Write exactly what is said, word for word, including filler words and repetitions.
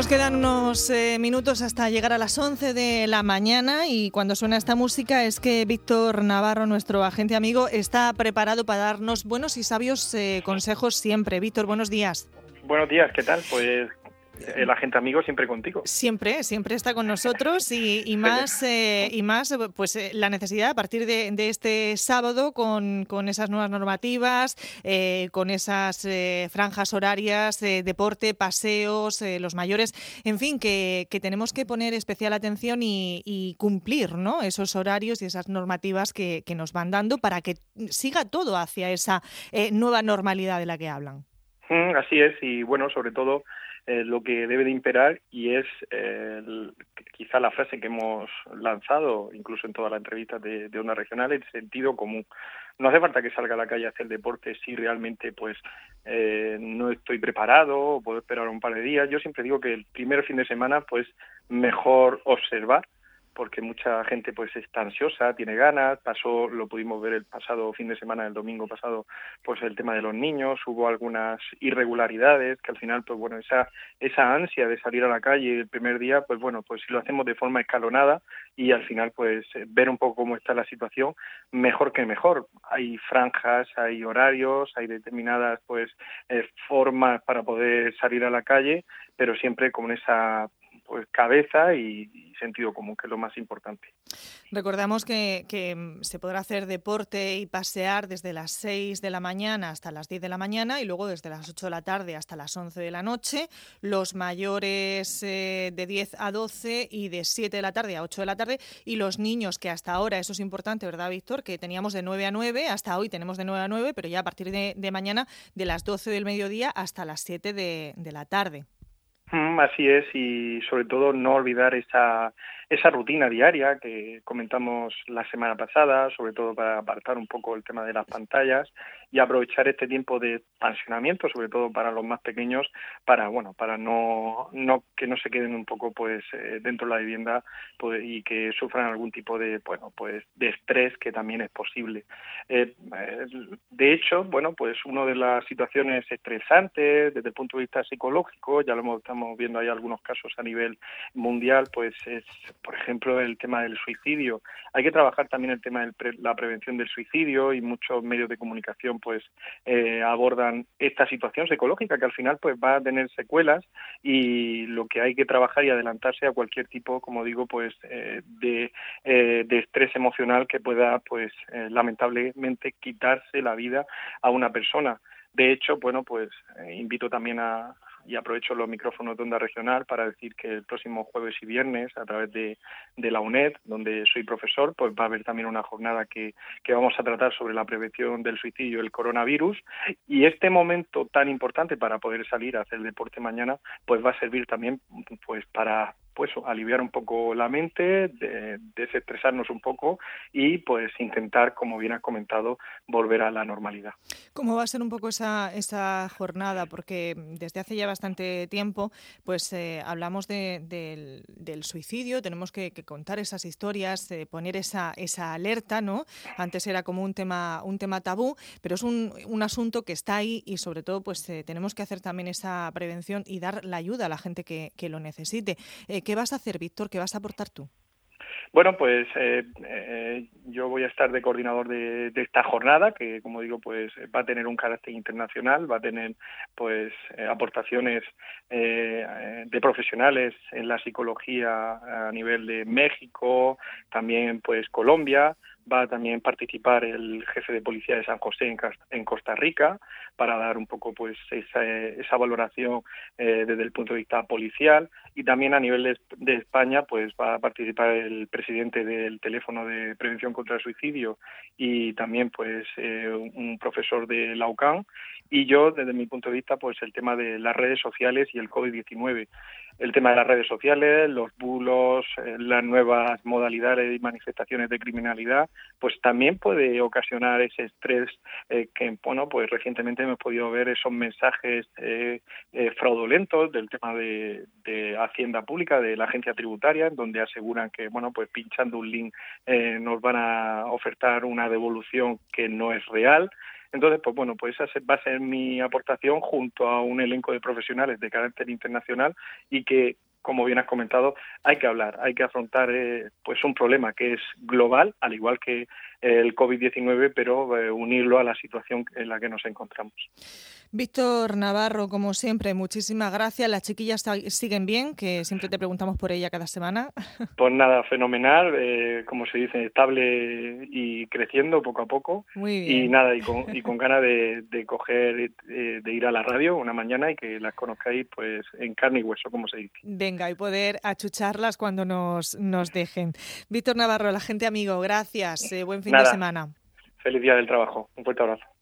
Nos quedan unos eh, minutos hasta llegar a las once de la mañana y cuando suena esta música es que Víctor Navarro, nuestro agente amigo, está preparado para darnos buenos y sabios eh, consejos siempre. Víctor, buenos días. Buenos días, ¿qué tal? Pues el agente amigo siempre contigo. Siempre, siempre está con nosotros y, y más, eh, y más pues eh, la necesidad a partir de, de este sábado con, con esas nuevas normativas, eh, con esas eh, franjas horarias, eh, deporte, paseos, eh, los mayores, en fin, que, que tenemos que poner especial atención y, y cumplir, ¿no?, esos horarios y esas normativas que, que nos van dando para que siga todo hacia esa eh, nueva normalidad de la que hablan. Mm, así es, y bueno, sobre todo Eh, lo que debe de imperar, y es eh, el, quizá la frase que hemos lanzado incluso en todas las entrevistas de, de Onda Regional, el sentido común. No hace falta que salga a la calle a hacer deporte si realmente pues eh, no estoy preparado o puedo esperar un par de días. Yo siempre digo que el primer fin de semana pues mejor observar, porque mucha gente pues está ansiosa, tiene ganas. Pasó, lo pudimos ver el pasado fin de semana, el domingo pasado, pues el tema de los niños, hubo algunas irregularidades que al final, pues bueno, esa esa ansia de salir a la calle el primer día, pues bueno, pues si lo hacemos de forma escalonada y al final pues ver un poco cómo está la situación, mejor que mejor. Hay franjas, hay horarios, hay determinadas pues eh, formas para poder salir a la calle, pero siempre con esa pues cabeza y, y sentido común, que es lo más importante. Recordamos que, que se podrá hacer deporte y pasear desde las seis de la mañana hasta las diez de la mañana y luego desde las ocho de la tarde hasta las once de la noche. Los mayores eh, de diez a doce y de siete de la tarde a ocho de la tarde, y los niños, que hasta ahora, eso es importante, ¿verdad, Víctor?, que teníamos de nueve a nueve, hasta hoy tenemos de nueve a nueve, pero ya a partir de, de mañana de las doce del mediodía hasta las siete de, de la tarde. Así es, y sobre todo no olvidar esa, esa rutina diaria que comentamos la semana pasada, sobre todo para apartar un poco el tema de las pantallas y aprovechar este tiempo de expansionamiento, sobre todo para los más pequeños, para bueno, para no, no que no se queden un poco pues eh, dentro de la vivienda, pues, y que sufran algún tipo de bueno pues de estrés, que también es posible. Eh, eh, de hecho, bueno, pues una de las situaciones estresantes desde el punto de vista psicológico, ya lo hemos estamos Estamos viendo ahí algunos casos a nivel mundial, pues es, por ejemplo, el tema del suicidio. Hay que trabajar también el tema de pre- la prevención del suicidio, y muchos medios de comunicación pues eh, abordan esta situación psicológica que al final pues va a tener secuelas, y lo que hay que trabajar y adelantarse a cualquier tipo, como digo, pues eh, de, eh, de estrés emocional que pueda pues eh, lamentablemente quitarse la vida a una persona. De hecho, bueno, pues eh, invito también a y aprovecho los micrófonos de Onda Regional para decir que el próximo jueves y viernes, a través de, de la UNED, donde soy profesor, pues va a haber también una jornada que, que vamos a tratar sobre la prevención del suicidio y el coronavirus, y este momento tan importante para poder salir a hacer deporte mañana pues va a servir también pues para pues aliviar un poco la mente, de, desestresarnos un poco y pues intentar, como bien has comentado, volver a la normalidad. ¿Cómo va a ser un poco esa, esa jornada? Porque desde hace ya bastante tiempo pues eh, hablamos de, de, del, del suicidio, tenemos que, que contar esas historias, eh, poner esa, esa alerta, ¿no? Antes era como un tema, un tema tabú, pero es un, un asunto que está ahí, y sobre todo pues eh, tenemos que hacer también esa prevención y dar la ayuda a la gente que, que lo necesite. Eh, ¿Qué vas a hacer, Víctor? ¿Qué vas a aportar tú? Bueno, pues eh, eh, yo voy a estar de coordinador de, de esta jornada, que como digo, pues va a tener un carácter internacional, va a tener pues eh, aportaciones eh, de profesionales en la psicología a nivel de México, también pues Colombia. Va a también participar el jefe de policía de San José en Costa Rica para dar un poco pues esa, esa valoración eh, desde el punto de vista policial, y también a nivel de, de España pues va a participar el presidente del teléfono de prevención contra el suicidio y también pues eh, un profesor de la UCAM, y yo desde mi punto de vista pues el tema de las redes sociales y el covid diecinueve. El tema de las redes sociales, los bulos, eh, las nuevas modalidades y manifestaciones de criminalidad, pues también puede ocasionar ese estrés eh, que, bueno, pues recientemente hemos podido ver esos mensajes eh, eh, fraudulentos del tema de, de Hacienda Pública, de la agencia tributaria, donde aseguran que, bueno, pues pinchando un link eh, nos van a ofertar una devolución que no es real. Entonces, pues bueno, pues esa va a ser mi aportación junto a un elenco de profesionales de carácter internacional y que, como bien has comentado, hay que hablar, hay que afrontar eh, pues un problema que es global, al igual que el covid diecinueve, pero eh, unirlo a la situación en la que nos encontramos. Víctor Navarro, como siempre, muchísimas gracias. Las chiquillas siguen bien, que siempre te preguntamos por ella cada semana. Pues nada, fenomenal, eh, como se dice, estable y creciendo poco a poco. Muy bien. Y nada, y con, y con ganas de, de coger, eh, de ir a la radio una mañana y que las conozcáis pues en carne y hueso, como se dice. Venga, y poder achucharlas cuando nos, nos dejen. Víctor Navarro, la gente amigo, gracias, eh, buen fin Nada. de semana. Feliz día del trabajo. Un fuerte abrazo.